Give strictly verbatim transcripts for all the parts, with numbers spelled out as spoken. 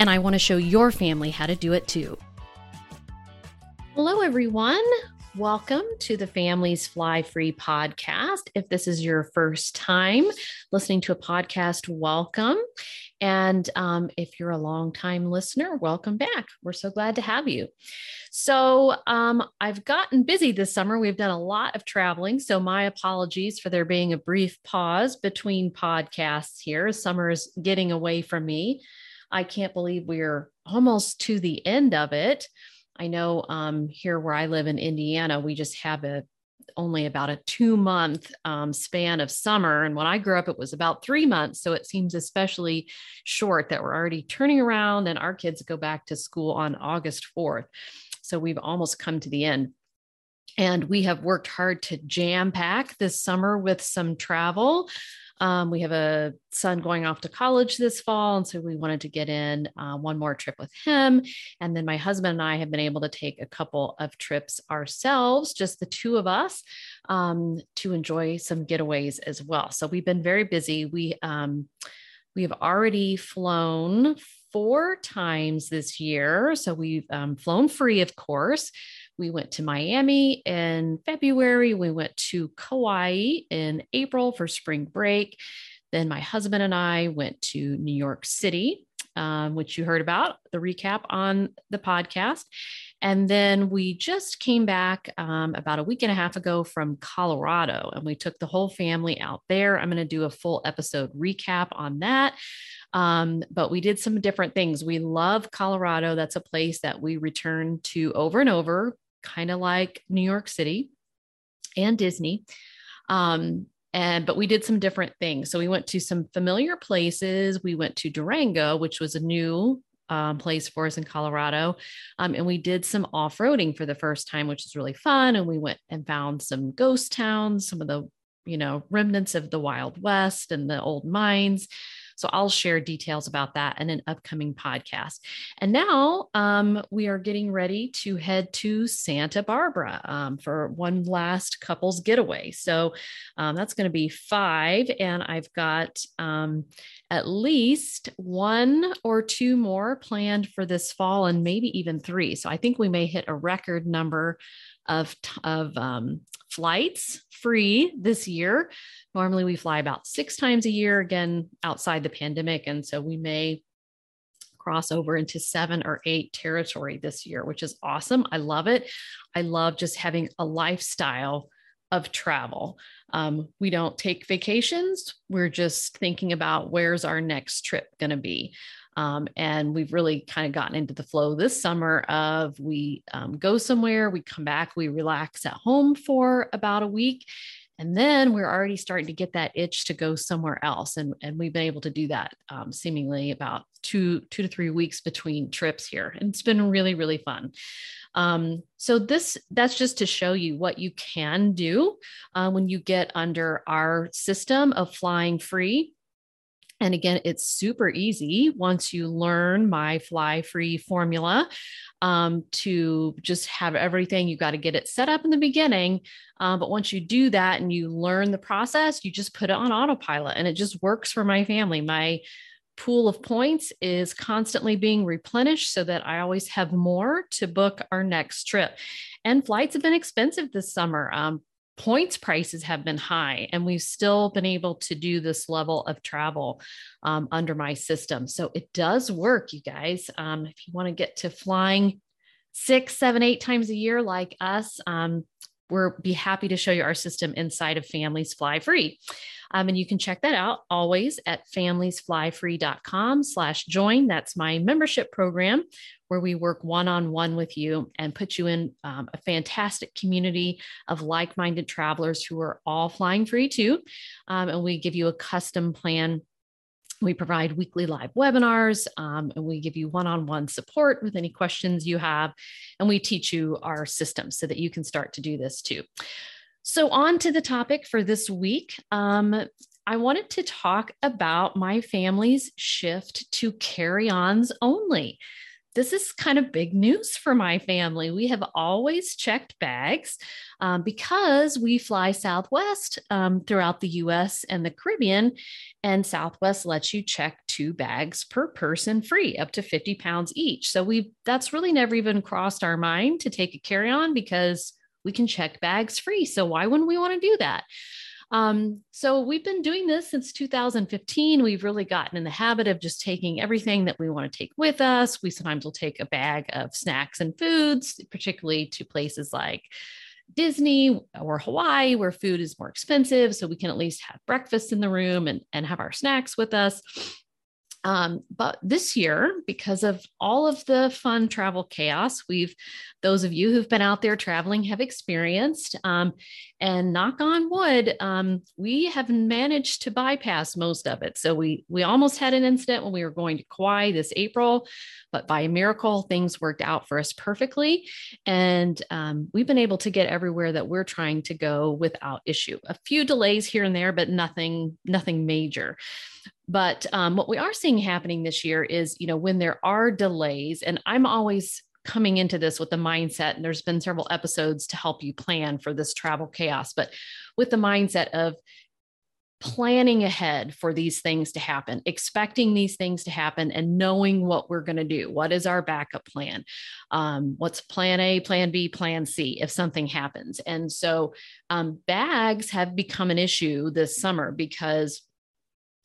and I want to show your family how to do it too. Hello, everyone. Welcome to the Families Fly Free podcast. If this is your first time listening to a podcast, welcome. And um, if you're a longtime listener, welcome back. We're so glad to have you. So um, I've gotten busy this summer. We've done a lot of traveling. So my apologies for there being a brief pause between podcasts here. Summer is getting away from me. I can't believe we're almost to the end of it. I know um, here where I live in Indiana, we just have a only about a two month um, span of summer. And when I grew up, it was about three months. So it seems especially short that we're already turning around and our kids go back to school on August fourth. So we've almost come to the end. And we have worked hard to jam pack this summer with some travel. Um, we have a son going off to college this fall, and so we wanted to get in uh, one more trip with him. And then my husband and I have been able to take a couple of trips ourselves, just the two of us, um, to enjoy some getaways as well. So we've been very busy. We um, we have already flown four times this year. So we've um, flown free, of course. We went to Miami in February. We went to Kauai in April for spring break. Then my husband and I went to New York City, um, which you heard about the recap on the podcast. And then we just came back um, about a week and a half ago from Colorado, and we took the whole family out there. I'm going to do a full episode recap on that. Um, but we did some different things. We love Colorado. That's a place that we return to over and over, kind of like New York City and Disney. Um, and, but we did some different things. So we went to some familiar places. We went to Durango, which was a new um, place for us in Colorado. Um, and we did some off-roading for the first time, which is really fun. And we went and found some ghost towns, some of the, you know, remnants of the Wild West and the old mines. So I'll share details about that in an upcoming podcast. And now um, we are getting ready to head to Santa Barbara um, for one last couple's getaway. So um, that's going to be five. And I've got um, at least one or two more planned for this fall, and maybe even three. So I think we may hit a record number of, of um, flights free this year. Normally we fly about six times a year, again, outside the pandemic. And so we may cross over into seven or eight territory this year, which is awesome. I love it. I love just having a lifestyle of travel. Um, we don't take vacations. We're just thinking about where's our next trip going to be. Um, and we've really kind of gotten into the flow this summer of we um, go somewhere, we come back, we relax at home for about a week. And then we're already starting to get that itch to go somewhere else. And, and we've been able to do that um, seemingly about two, two to three weeks between trips here. And it's been really, really fun. Um, so this, that's just to show you what you can do uh, when you get under our system of flying free. And again, it's super easy once you learn my fly free formula um, to just have everything. You got to get it set up in the beginning. Um, but once you do that and you learn the process, you just put it on autopilot, and it just works for my family. My pool of points is constantly being replenished so that I always have more to book our next trip. And flights have been expensive this summer. Um, Points prices have been high, and we've still been able to do this level of travel um, under my system. So it does work, you guys. Um, if you want to get to flying six, seven, eight times a year like us, um, we'll be happy to show you our system inside of Families Fly Free. Um, and you can check that out always at families fly free dot com slash join. That's my membership program, where we work one-on-one with you and put you in um, a fantastic community of like-minded travelers who are all flying free too. Um, and we give you a custom plan We provide weekly live webinars, um, and we give you one-on-one support with any questions you have, and we teach you our system so that you can start to do this too. So on to the topic for this week. Um, I wanted to talk about my family's shift to carry-ons only. This is kind of big news for my family. We have always checked bags um, because we fly Southwest um, throughout the U S and the Caribbean, and Southwest lets you check two bags per person free, up to fifty pounds each. So we that's really never even crossed our mind to take a carry-on because we can check bags free. So why wouldn't we want to do that? Um, so we've been doing this since two thousand fifteen. We've really gotten in the habit of just taking everything that we want to take with us. We sometimes will take a bag of snacks and foods, particularly to places like Disney or Hawaii, where food is more expensive. So we can at least have breakfast in the room and, and have our snacks with us. Um, but this year, because of all of the fun travel chaos, we've, those of you who've been out there traveling have experienced, um, and knock on wood, um, we have managed to bypass most of it. So we, we almost had an incident when we were going to Kauai this April, but by a miracle, things worked out for us perfectly. And, um, we've been able to get everywhere that we're trying to go without issue. A few delays here and there, but nothing, nothing major. But um, what we are seeing happening this year is, you know, when there are delays, and I'm always coming into this with the mindset, and there's been several episodes to help you plan for this travel chaos, but with the mindset of planning ahead for these things to happen, expecting these things to happen, and knowing what we're going to do. What is our backup plan? Um, what's plan A, plan B, plan C, if something happens? And so um, bags have become an issue this summer because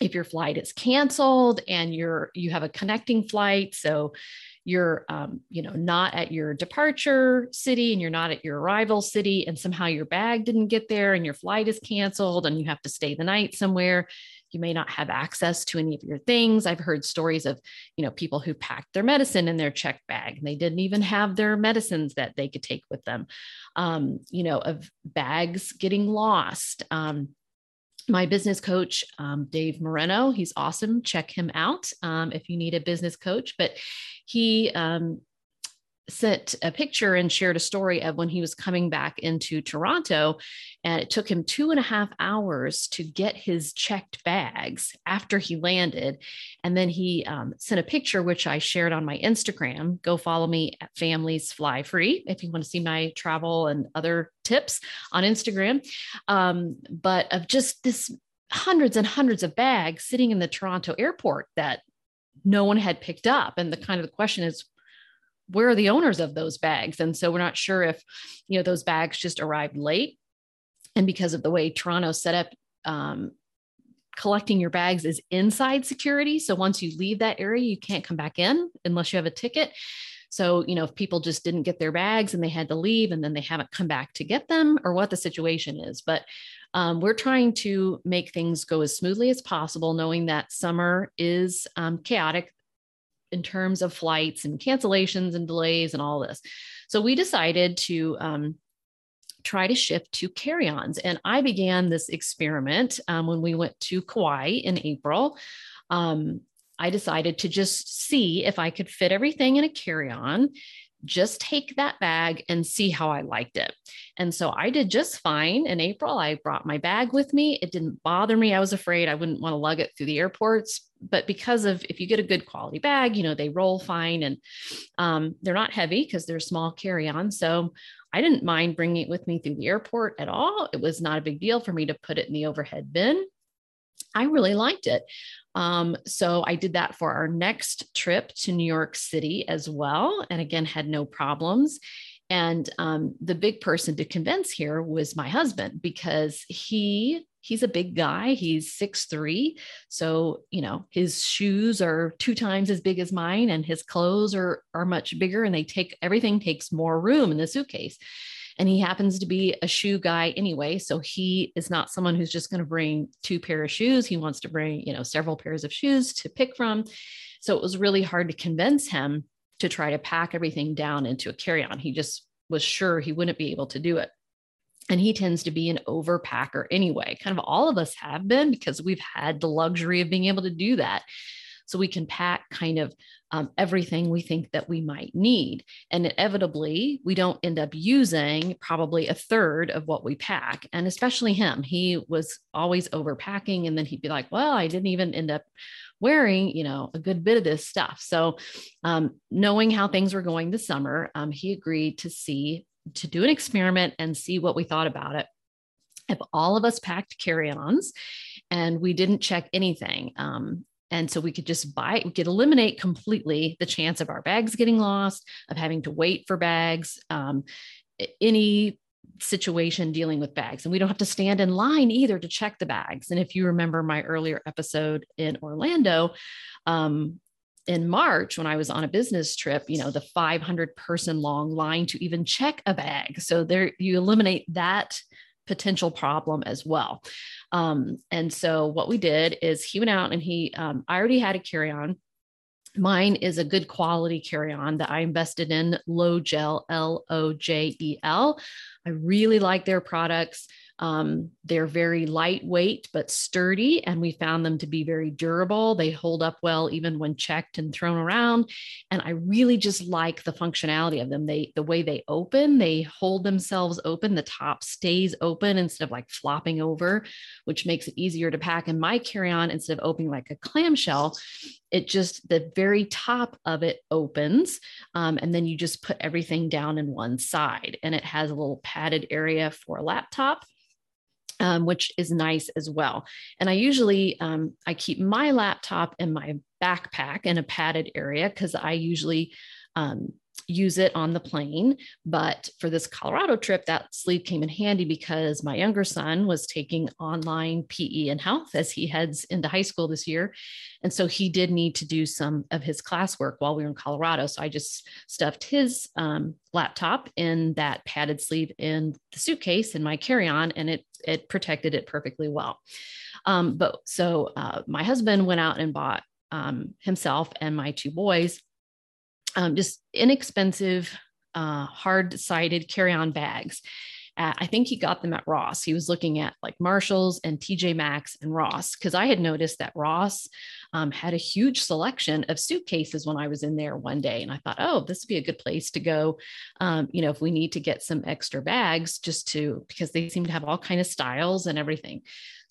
if your flight is canceled and you're, you have a connecting flight, so you're, um, you know, not at your departure city and you're not at your arrival city, and somehow your bag didn't get there and your flight is canceled and you have to stay the night somewhere, you may not have access to any of your things. I've heard stories of, you know, people who packed their medicine in their checked bag and they didn't even have their medicines that they could take with them, um, you know, of bags getting lost, um, my business coach, um, Dave Moreno, he's awesome. Check him out um, if you need a business coach. But he um, sent a picture and shared a story of when he was coming back into Toronto, and it took him two and a half hours to get his checked bags after he landed. And then he um, sent a picture, which I shared on my Instagram. Go follow me at Families Fly Free if you want to see my travel and other tips on Instagram. Um, but of just this hundreds and hundreds of bags sitting in the Toronto airport that no one had picked up. And the kind of the question is, where are the owners of those bags? And so we're not sure if, you know, those bags just arrived late. And because of the way Toronto set up, um, collecting your bags is inside security. So once you leave that area, you can't come back in unless you have a ticket. So, you know, if people just didn't get their bags and they had to leave and then they haven't come back to get them, or what the situation is, but um, we're trying to make things go as smoothly as possible, knowing that summer is um, chaotic in terms of flights and cancellations and delays and all this. So we decided to um, try to shift to carry-ons. And I began this experiment um, when we went to Kauai in April. Um, I decided to just see if I could fit everything in a carry-on, just take that bag and see how I liked it. And so I did just fine in April. I brought my bag with me. It didn't bother me. I was afraid I wouldn't want to lug it through the airports, but because of, if you get a good quality bag, you know, they roll fine and um, they're not heavy because they're small carry-on. So I didn't mind bringing it with me through the airport at all. It was not a big deal for me to put it in the overhead bin. I really liked it. Um, so I did that for our next trip to New York City as well. And again, had no problems. And um, the big person to convince here was my husband, because he he's a big guy. He's six three. So, you know, his shoes are two times as big as mine and his clothes are, are much bigger, and they take, everything takes more room in the suitcase. And he happens to be a shoe guy anyway. So he is not someone who's just going to bring two pairs of shoes. He wants to bring, you know, several pairs of shoes to pick from. So it was really hard to convince him to try to pack everything down into a carry-on. He just was sure he wouldn't be able to do it. And he tends to be an overpacker anyway. Kind of all of us have been, because we've had the luxury of being able to do that. So we can pack kind of um, everything we think that we might need. And inevitably, we don't end up using probably a third of what we pack. And especially him, he was always overpacking. And then he'd be like, well, I didn't even end up wearing, you know, a good bit of this stuff. So um, knowing how things were going this summer, um, he agreed to see, to do an experiment and see what we thought about it. If all of us packed carry-ons and we didn't check anything, um, and so we could just buy, we could eliminate completely the chance of our bags getting lost, of having to wait for bags, um, any situation dealing with bags. And we don't have to stand in line either to check the bags. And if you remember my earlier episode in Orlando, um, in March, when I was on a business trip, you know, the five hundred person long line to even check a bag. So there, you eliminate that potential problem as well. Um, and so what we did is he went out and he, um, I already had a carry-on. Mine is a good quality carry-on that I invested in, Lojel, L O J E L. I really like their products. Um, they're very lightweight, but sturdy. And we found them to be very durable. They hold up well, even when checked and thrown around. And I really just like the functionality of them. They, the way they open, they hold themselves open. The top stays open instead of like flopping over, which makes it easier to pack. And my carry-on, instead of opening like a clamshell, it just, the very top of it opens. Um, and then you just put everything down in one side, and it has a little padded area for a laptop. Um, which is nice as well. And I usually, um, I keep my laptop in my backpack in a padded area, because I usually um, use it on the plane. But for this Colorado trip, that sleeve came in handy because my younger son was taking online P E and health as he heads into high school this year. And so he did need to do some of his classwork while we were in Colorado. So I just stuffed his um, laptop in that padded sleeve in the suitcase in my carry-on, and it it protected it perfectly well. Um, but so uh, my husband went out and bought um, himself and my two boys um, just inexpensive, uh, hard-sided carry-on bags. Uh, I think he got them at Ross. He was looking at like Marshalls and T J Maxx and Ross, because I had noticed that Ross um, had a huge selection of suitcases when I was in there one day. And I thought, oh, this would be a good place to go, um, you know, if we need to get some extra bags, just to, because they seem to have all kinds of styles and everything.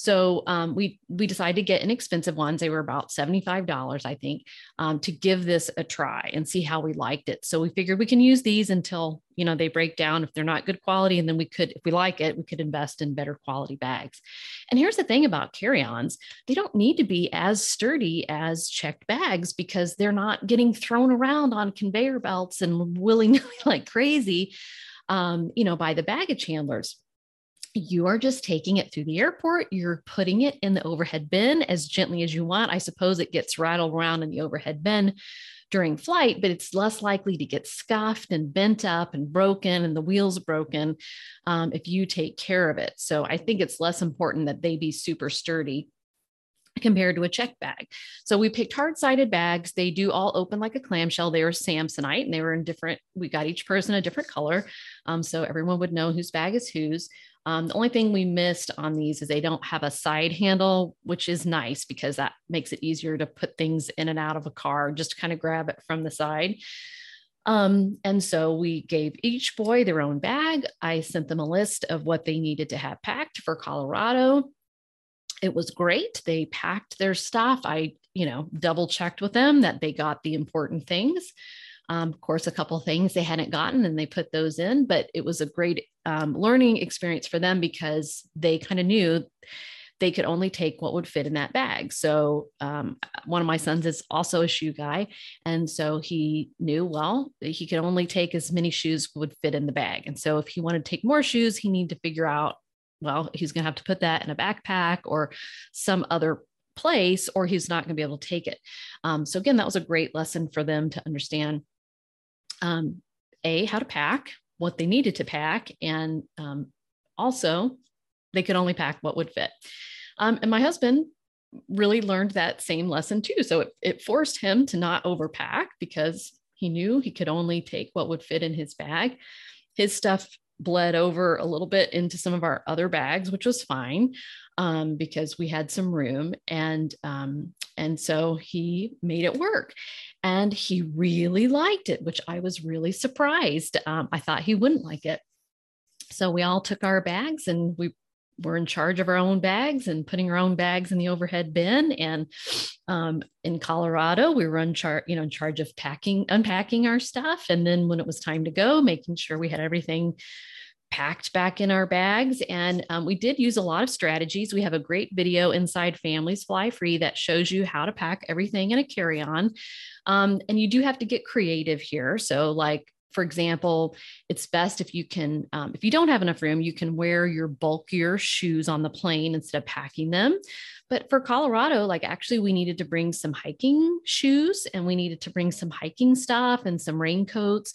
So um, we we decided to get inexpensive ones. They were about seventy-five dollars, I think, um, to give this a try and see how we liked it. So we figured we can use these until, you know, they break down if they're not good quality. And then we could, if we like it, we could invest in better quality bags. And here's the thing about carry-ons. They don't need to be as sturdy as checked bags, because they're not getting thrown around on conveyor belts and willy-nilly like crazy, um, you know, by the baggage handlers. You are just taking it through the airport. You're putting it in the overhead bin as gently as you want. I suppose it gets rattled around in the overhead bin during flight, but it's less likely to get scuffed and bent up and broken and the wheels broken um, if you take care of it. So I think it's less important that they be super sturdy compared to a check bag. So we picked hard-sided bags. They do all open like a clamshell. They were Samsonite, and they were in different, we got each person a different color. Um, so everyone would know whose bag is whose. Um, the only thing we missed on these is they don't have a side handle, which is nice because that makes it easier to put things in and out of a car, just to kind of grab it from the side. Um, and so we gave each boy their own bag. I sent them a list of what they needed to have packed for Colorado. It was great. They packed their stuff. I, you know, double checked with them that they got the important things. Um, of course, a couple of things they hadn't gotten and they put those in, but it was a great um, learning experience for them because they kind of knew they could only take what would fit in that bag. So um, one of my sons is also a shoe guy. And so he knew, well, he could only take as many shoes would fit in the bag. And so if he wanted to take more shoes, he needed to figure out, well, he's going to have to put that in a backpack or some other place, or he's not going to be able to take it. Um, so again, that was a great lesson for them to understand. Um, a, how to pack, what they needed to pack. And, um, also they could only pack what would fit. Um, and my husband really learned that same lesson too. So it, it forced him to not overpack because he knew he could only take what would fit in his bag. His stuff bled over a little bit into some of our other bags, which was fine, um, because we had some room. And, um, and so he made it work and he really liked it, which I was really surprised. Um, I thought he wouldn't like it. So we all took our bags and we were in charge of our own bags and putting our own bags in the overhead bin. And, um, in Colorado, we were in charge, you know, in charge of packing, unpacking our stuff. And then when it was time to go, making sure we had everything packed back in our bags. And, um, we did use a lot of strategies. We have a great video inside Families Fly Free that shows you how to pack everything in a carry-on. Um, and you do have to get creative here. So like, for example, it's best if you can, um, if you don't have enough room, you can wear your bulkier shoes on the plane instead of packing them. But for Colorado, like actually we needed to bring some hiking shoes and we needed to bring some hiking stuff and some raincoats.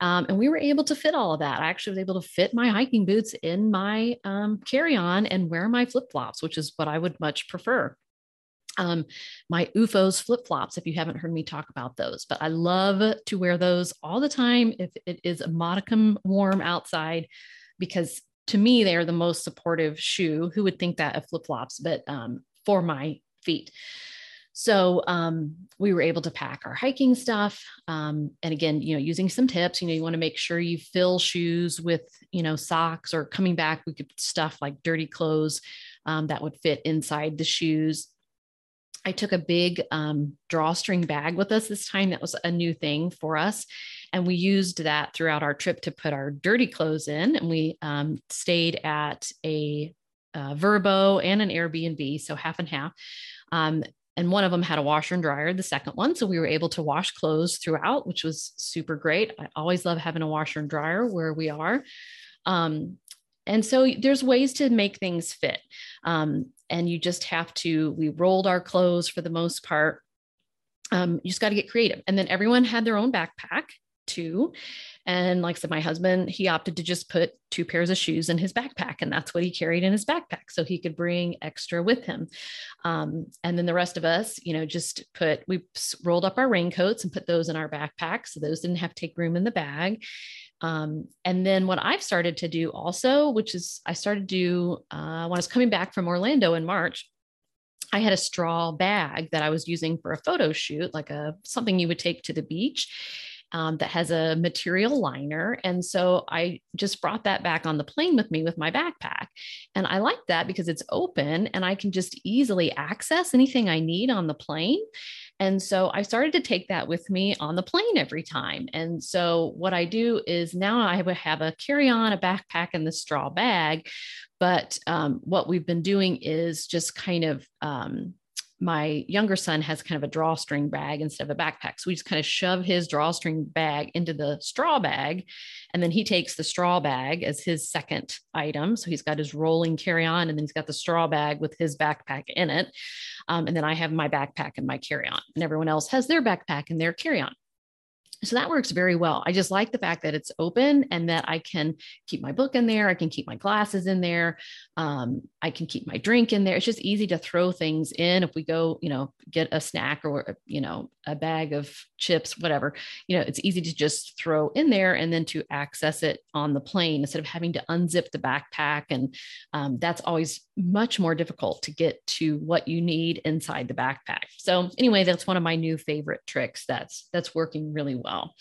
Um, and we were able to fit all of that. I actually was able to fit my hiking boots in my um, carry-on and wear my flip-flops, which is what I would much prefer. Um, my U F Os flip-flops, if you haven't heard me talk about those, but I love to wear those all the time if it is a modicum warm outside, because to me, they are the most supportive shoe. Who would think that of flip-flops, but um, for my feet. So um, we were able to pack our hiking stuff. Um, and again, you know, using some tips, you know, you want to make sure you fill shoes with, you know, socks, or coming back, we could stuff like dirty clothes um, that would fit inside the shoes. I took a big um, drawstring bag with us this time. That was a new thing for us. And we used that throughout our trip to put our dirty clothes in. And we um, stayed at a uh, Vrbo and an Airbnb, so half and half. Um, and one of them had a washer and dryer, the second one. So we were able to wash clothes throughout, which was super great. I always love having a washer and dryer where we are. Um, and so there's ways to make things fit. Um, And you just have to, we rolled our clothes for the most part. Um, you just got to get creative. And then everyone had their own backpack too. And like I said, my husband, he opted to just put two pairs of shoes in his backpack, and that's what he carried in his backpack, so he could bring extra with him. Um, and then the rest of us, you know, just put, we rolled up our raincoats and put those in our backpack, so those didn't have to take room in the bag. Um, and then what I've started to do also, which is I started to do, uh, when I was coming back from Orlando in March, I had a straw bag that I was using for a photo shoot, like a, something you would take to the beach, um, that has a material liner. And so I just brought that back on the plane with me with my backpack. And I like that because it's open and I can just easily access anything I need on the plane. And so I started to take that with me on the plane every time. And so what I do is now I would have a carry-on, a backpack, and the straw bag. But um, what we've been doing is just kind of, um, my younger son has kind of a drawstring bag instead of a backpack. So we just kind of shove his drawstring bag into the straw bag. And then he takes the straw bag as his second item. So he's got his rolling carry-on, and then he's got the straw bag with his backpack in it. Um, and then I have my backpack and my carry-on, and everyone else has their backpack and their carry-on. So that works very well. I just like the fact that it's open and that I can keep my book in there. I can keep my glasses in there. Um, I can keep my drink in there. It's just easy to throw things in. If we go, you know, get a snack or, you know, a bag of chips, whatever, you know, it's easy to just throw in there and then to access it on the plane instead of having to unzip the backpack. And um, that's always much more difficult to get to what you need inside the backpack. So anyway, that's one of my new favorite tricks. That's, that's working really well. Well.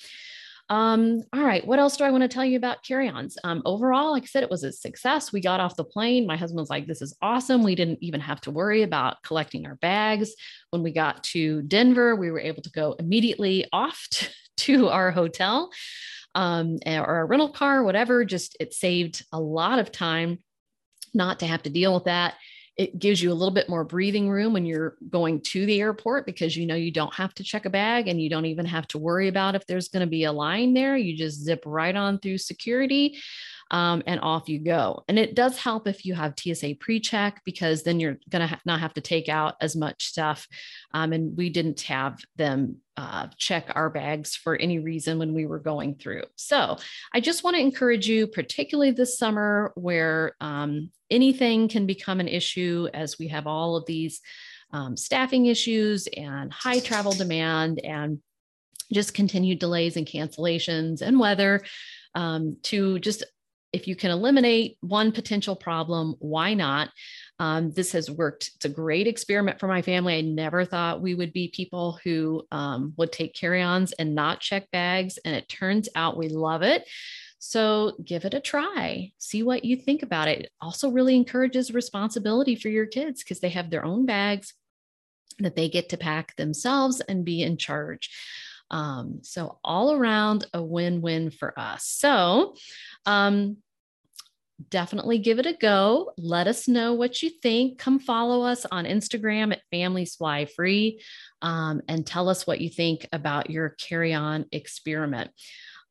Um, all right. What else do I want to tell you about carry-ons? Um, overall, like I said, it was a success. We got off the plane. My husband was like, this is awesome. We didn't even have to worry about collecting our bags. When we got to Denver, we were able to go immediately off to, to our hotel, um, or our rental car, whatever. Just, it saved a lot of time not to have to deal with that. It gives you a little bit more breathing room when you're going to the airport, because you know you don't have to check a bag and you don't even have to worry about if there's going to be a line there. You just zip right on through security um, and off you go. And it does help if you have T S A pre-check, because then you're going to ha- not have to take out as much stuff. Um, and we didn't have them uh, check our bags for any reason when we were going through. So I just want to encourage you, particularly this summer where um, anything can become an issue as we have all of these um, staffing issues and high travel demand and just continued delays and cancellations and weather, um, to just if you can eliminate one potential problem, why not? Um, this has worked. It's a great experiment for my family. I never thought we would be people who um, would take carry-ons and not check bags. And it turns out we love it. So give it a try, see what you think about it. It also really encourages responsibility for your kids because they have their own bags that they get to pack themselves and be in charge. Um, so all around a win-win for us. So um, definitely give it a go. Let us know what you think. Come follow us on Instagram at Families Fly Free um, and tell us what you think about your carry-on experiment.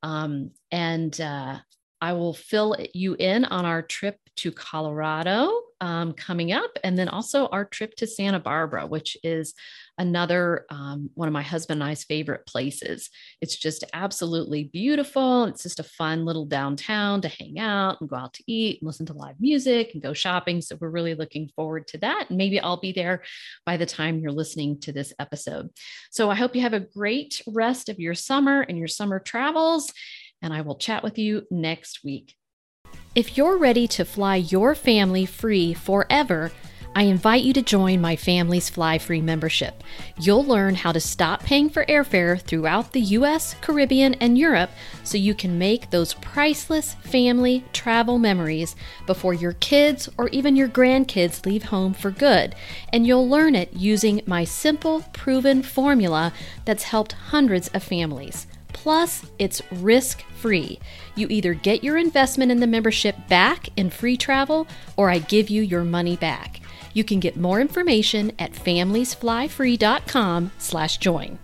Um, and uh, I will fill you in on our trip to Colorado um, coming up, and then also our trip to Santa Barbara, which is another um, one of my husband and I's favorite places. It's just absolutely beautiful. It's just a fun little downtown to hang out and go out to eat and listen to live music and go shopping. So we're really looking forward to that. And maybe I'll be there by the time you're listening to this episode. So I hope you have a great rest of your summer and your summer travels, and I will chat with you next week. If you're ready to fly your family free forever, I invite you to join my Families Fly Free membership. You'll learn how to stop paying for airfare throughout the U S, Caribbean, and Europe so you can make those priceless family travel memories before your kids or even your grandkids leave home for good. And you'll learn it using my simple, proven formula that's helped hundreds of families. Plus, it's risk-free. You either get your investment in the membership back in free travel, or I give you your money back. You can get more information at familiesflyfree.com slash join.